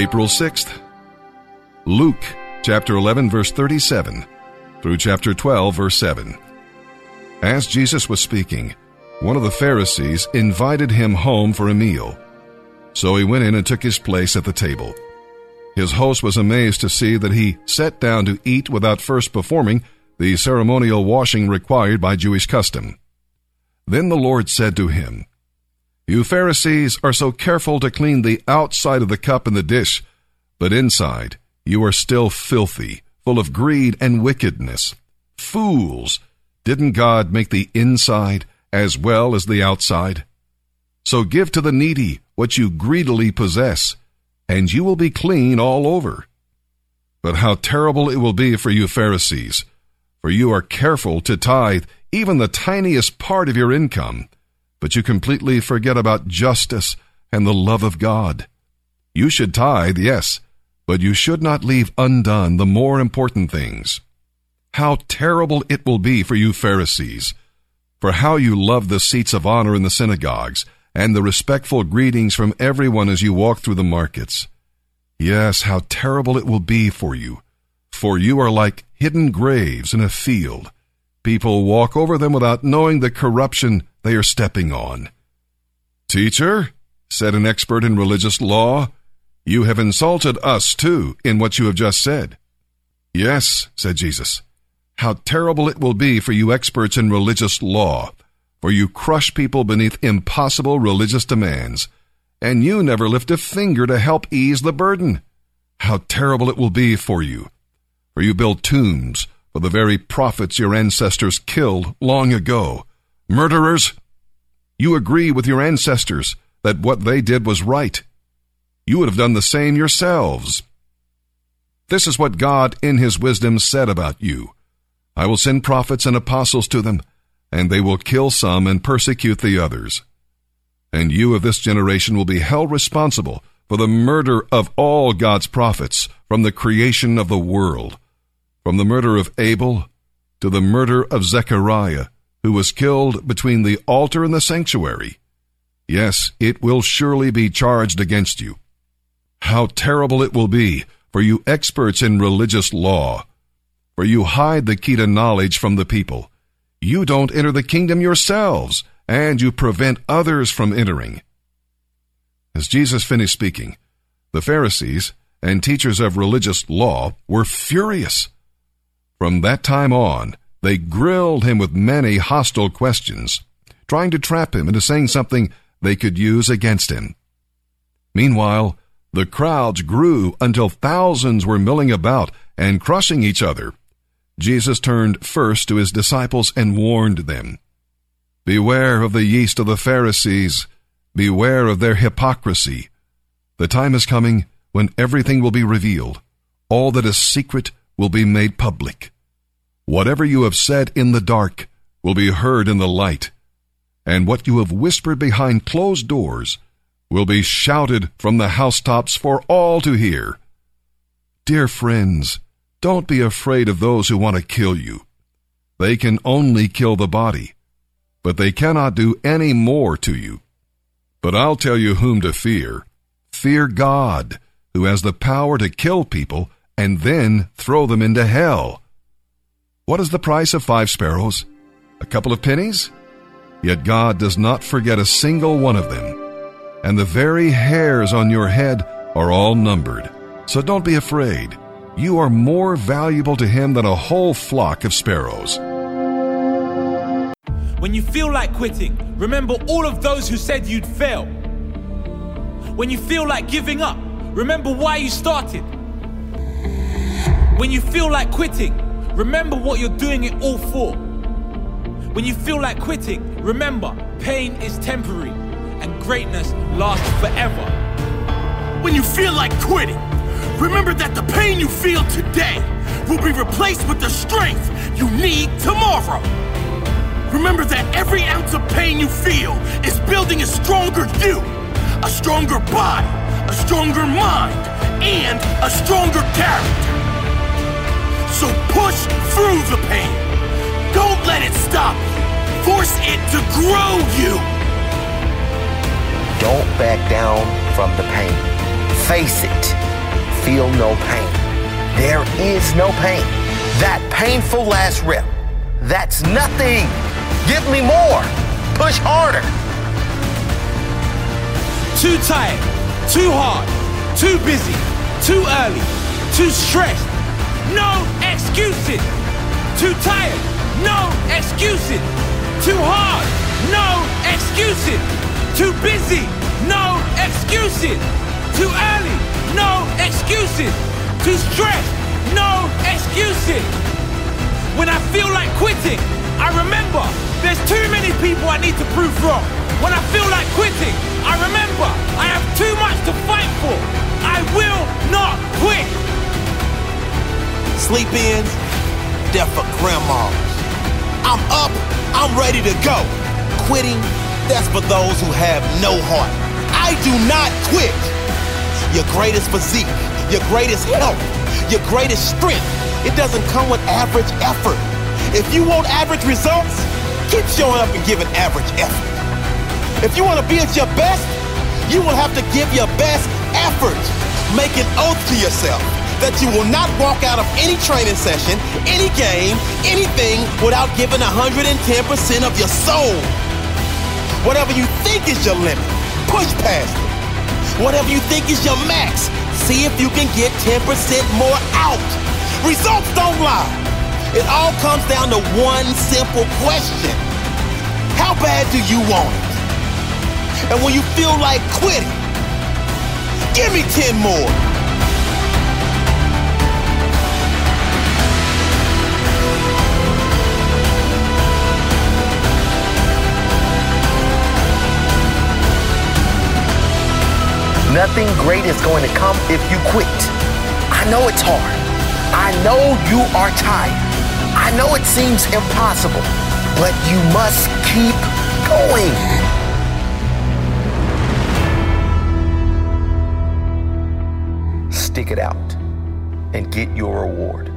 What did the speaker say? April 6th. Luke chapter 11 verse 37 through chapter 12 verse 7. As Jesus was speaking, one of the Pharisees invited him home for a meal. So he went in and took his place at the table. His host was amazed to see that he sat down to eat without first performing the ceremonial washing required by Jewish custom. Then the Lord said to him, "You Pharisees are so careful to clean the outside of the cup and the dish, but inside you are still filthy, full of greed and wickedness. Fools! Didn't God make the inside as well as the outside? So give to the needy what you greedily possess, and you will be clean all over. But how terrible it will be for you Pharisees, for you are careful to tithe even the tiniest part of your income, but you completely forget about justice and the love of God. You should tithe, yes, but you should not leave undone the more important things. How terrible it will be for you Pharisees, for how you love the seats of honor in the synagogues and the respectful greetings from everyone as you walk through the markets. Yes, how terrible it will be for you are like hidden graves in a field. People walk over them without knowing the corruption they are stepping on." "Teacher," said an expert in religious law, "you have insulted us too in what you have just said." "Yes," said Jesus, "how terrible it will be for you experts in religious law, for you crush people beneath impossible religious demands, and you never lift a finger to help ease the burden. How terrible it will be for you build tombs for the very prophets your ancestors killed long ago. Murderers! You agree with your ancestors that what they did was right. You would have done the same yourselves. This is what God in his wisdom said about you. I will send prophets and apostles to them, and they will kill some and persecute the others. And you of this generation will be held responsible for the murder of all God's prophets from the creation of the world, from the murder of Abel to the murder of Zechariah, who was killed between the altar and the sanctuary. Yes, it will surely be charged against you. How terrible it will be for you experts in religious law, for you hide the key to knowledge from the people. You don't enter the kingdom yourselves, and you prevent others from entering." As Jesus finished speaking, the Pharisees and teachers of religious law were furious. From that time on, they grilled him with many hostile questions, trying to trap him into saying something they could use against him. Meanwhile, the crowds grew until thousands were milling about and crushing each other. Jesus turned first to his disciples and warned them, "Beware of the yeast of the Pharisees. Beware of their hypocrisy. The time is coming when everything will be revealed. All that is secret will be made public. Whatever you have said in the dark will be heard in the light, and what you have whispered behind closed doors will be shouted from the housetops for all to hear." Dear friends, don't be afraid of those who want to kill you. They can only kill the body, but they cannot do any more to you. But I'll tell you whom to fear. Fear God, who has the power to kill people and then throw them into hell. What is the price of 5 sparrows? A couple of pennies? Yet God does not forget a single one of them. And the very hairs on your head are all numbered. So don't be afraid. You are more valuable to him than a whole flock of sparrows. When you feel like quitting, remember all of those who said you'd fail. When you feel like giving up, remember why you started. When you feel like quitting, remember what you're doing it all for. When you feel like quitting, remember pain is temporary and greatness lasts forever. When you feel like quitting, remember that the pain you feel today will be replaced with the strength you need tomorrow. Remember that every ounce of pain you feel is building a stronger you, a stronger body, a stronger mind, and a stronger character. So push through the pain. Don't let it stop you. Force it to grow you. Don't back down from the pain. Face it. feel no pain. There is no pain. That painful last rip, that's nothing. Give me more. Push harder. Too tired, too hard, too busy, too early, too stressed. No excuses. Too tired, no excuses. Too hard, no excuses. Too busy, no excuses. Too early, no excuses. Too stressed, no excuses. When I feel like quitting, I remember there's too many people I need to prove wrong. When I feel like quitting, I remember I have too much to fight for. I will not quit. Sleep-ins, they're for grandmas. I'm up, I'm ready to go. Quitting, that's for those who have no heart. I do not quit. Your greatest physique, your greatest health, your greatest strength, it doesn't come with average effort. If you want average results, keep showing up and giving average effort. If you want to be at your best, you will have to give your best effort. Make an oath to yourself that you will not walk out of any training session, any game, anything without giving 110% of your soul. Whatever you think is your limit, push past it. Whatever you think is your max, see if you can get 10% more out. Results don't lie. It all comes down to one simple question. How bad do you want it? And when you feel like quitting, give me 10 more. Nothing great is going to come if you quit. I know it's hard. I know you are tired. I know it seems impossible, but you must keep going. Stick it out and get your reward.